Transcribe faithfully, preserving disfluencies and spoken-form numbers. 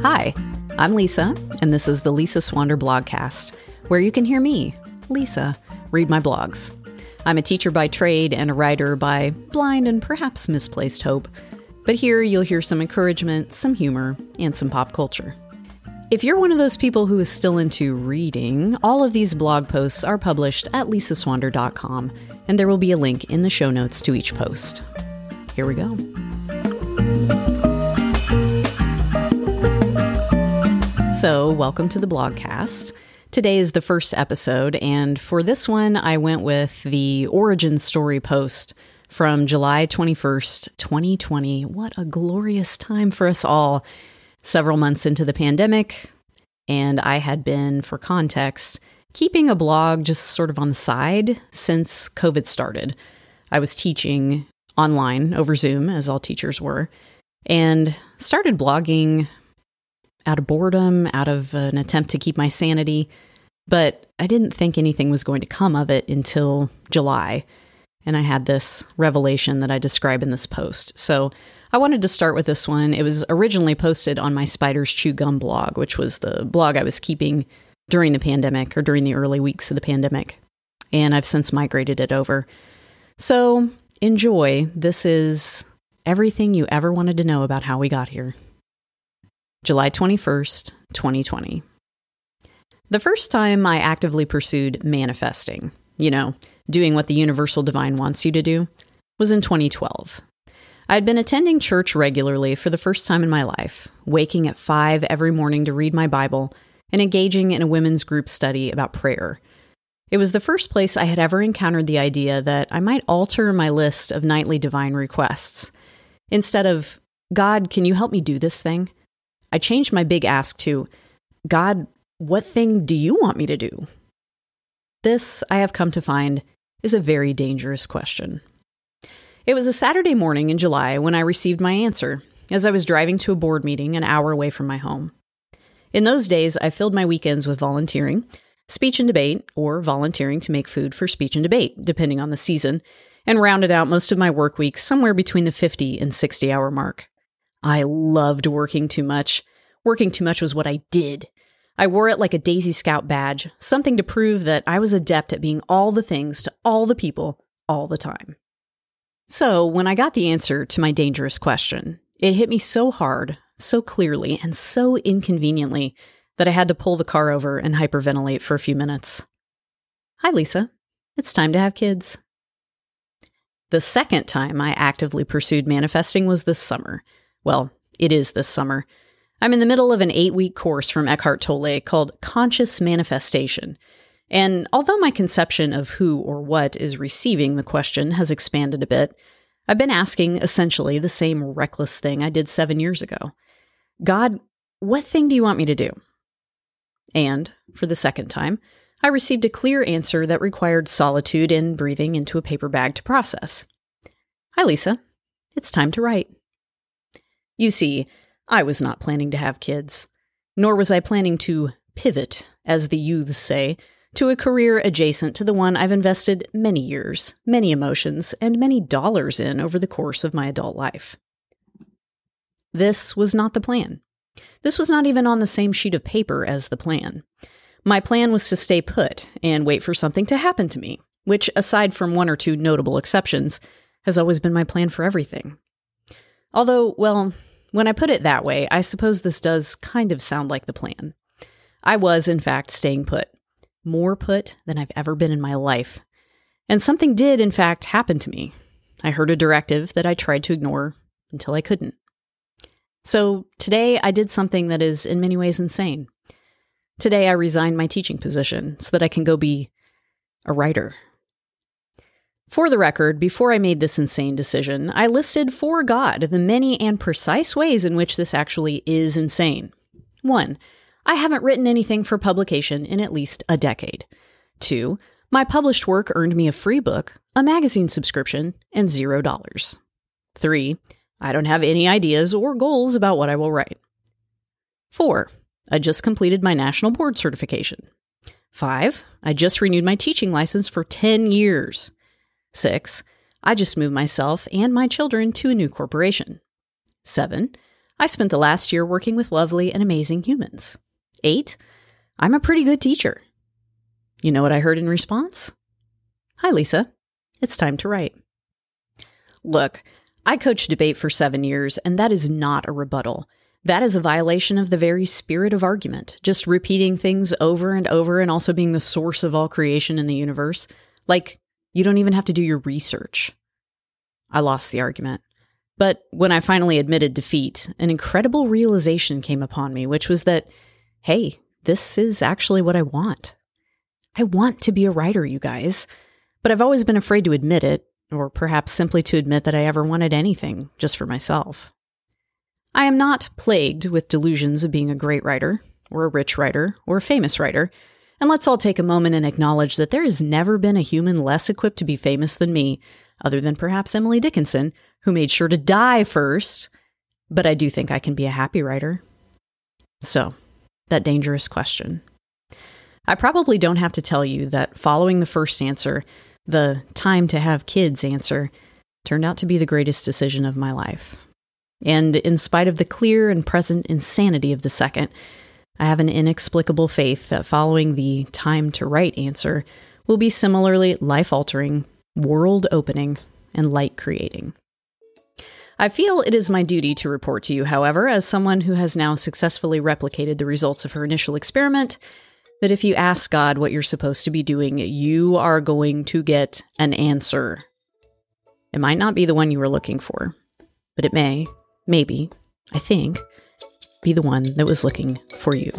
Hi, I'm Lisa, and this is the Lisa Swander blogcast, where you can hear me, Lisa, read my blogs. I'm a teacher by trade and a writer by blind and perhaps misplaced hope, but here you'll hear some encouragement, some humor, and some pop culture. If you're one of those people who is still into reading, all of these blog posts are published at lisa swander dot com, and there will be a link in the show notes to each post. Here we go. So, welcome to the blogcast. Today is the first episode, and for this one, I went with the origin story post from July twenty-first, twenty twenty. What a glorious time for us all. Several months into the pandemic, and I had been, for context, keeping a blog just sort of on the side since COVID started. I was teaching online over Zoom, as all teachers were, and started blogging out of boredom, out of an attempt to keep my sanity, but I didn't think anything was going to come of it until July, and I had this revelation that I describe in this post. So I wanted to start with this one. It was originally posted on my Spider's Chew Gum blog, which was the blog I was keeping during the pandemic or during the early weeks of the pandemic, and I've since migrated it over. So enjoy. This is everything you ever wanted to know about how we got here. July twenty-first, twenty twenty. The first time I actively pursued manifesting, you know, doing what the universal divine wants you to do, was in twenty twelve. I'd been attending church regularly for the first time in my life, waking at five every morning to read my Bible and engaging in a women's group study about prayer. It was the first place I had ever encountered the idea that I might alter my list of nightly divine requests. Instead of, "God, can you help me do this thing?" I changed my big ask to, "God, what thing do you want me to do?" This, I have come to find, is a very dangerous question. It was a Saturday morning in July when I received my answer, as I was driving to a board meeting an hour away from my home. In those days, I filled my weekends with volunteering, speech and debate, or volunteering to make food for speech and debate, depending on the season, and rounded out most of my work weeks somewhere between the fifty and sixty hour mark. I loved working too much. Working too much was what I did. I wore it like a Daisy Scout badge, something to prove that I was adept at being all the things to all the people all the time. So when I got the answer to my dangerous question, it hit me so hard, so clearly, and so inconveniently that I had to pull the car over and hyperventilate for a few minutes. Hi, Lisa. It's time to have kids. The second time I actively pursued manifesting was this summer. Well, it is this summer. I'm in the middle of an eight-week course from Eckhart Tolle called Conscious Manifestation. And although my conception of who or what is receiving the question has expanded a bit, I've been asking essentially the same reckless thing I did seven years ago. God, what thing do you want me to do? And, for the second time, I received a clear answer that required solitude and breathing into a paper bag to process. Hi, Lisa. It's time to write. You see, I was not planning to have kids, nor was I planning to pivot, as the youths say, to a career adjacent to the one I've invested many years, many emotions, and many dollars in over the course of my adult life. This was not the plan. This was not even on the same sheet of paper as the plan. My plan was to stay put and wait for something to happen to me, which, aside from one or two notable exceptions, has always been my plan for everything. Although, well, when I put it that way, I suppose this does kind of sound like the plan. I was, in fact, staying put. More put than I've ever been in my life. And something did, in fact, happen to me. I heard a directive that I tried to ignore until I couldn't. So today I did something that is in many ways insane. Today I resigned my teaching position so that I can go be a writer. For the record, before I made this insane decision, I listed for God the many and precise ways in which this actually is insane. One, I haven't written anything for publication in at least a decade. Two, my published work earned me a free book, a magazine subscription, and zero dollars. Three, I don't have any ideas or goals about what I will write. Four, I just completed my national board certification. Five, I just renewed my teaching license for ten years. Six, I just moved myself and my children to a new corporation. Seven, I spent the last year working with lovely and amazing humans. Eight, I'm a pretty good teacher. You know what I heard in response? Hi, Lisa. It's time to write. Look, I coached debate for seven years, and that is not a rebuttal. That is a violation of the very spirit of argument, just repeating things over and over and also being the source of all creation in the universe. Like, you don't even have to do your research. I lost the argument. But when I finally admitted defeat, an incredible realization came upon me, which was that, hey, this is actually what I want. I want to be a writer, you guys. But I've always been afraid to admit it, or perhaps simply to admit that I ever wanted anything just for myself. I am not plagued with delusions of being a great writer, or a rich writer, or a famous writer, and let's all take a moment and acknowledge that there has never been a human less equipped to be famous than me, other than perhaps Emily Dickinson, who made sure to die first, but I do think I can be a happy writer. So, that dangerous question. I probably don't have to tell you that following the first answer, the time to have kids answer, turned out to be the greatest decision of my life. And in spite of the clear and present insanity of the second, I have an inexplicable faith that following the time to write answer will be similarly life-altering, world-opening, and light-creating. I feel it is my duty to report to you, however, as someone who has now successfully replicated the results of her initial experiment, that if you ask God what you're supposed to be doing, you are going to get an answer. It might not be the one you were looking for, but it may, maybe, I think, be the one that was looking for you.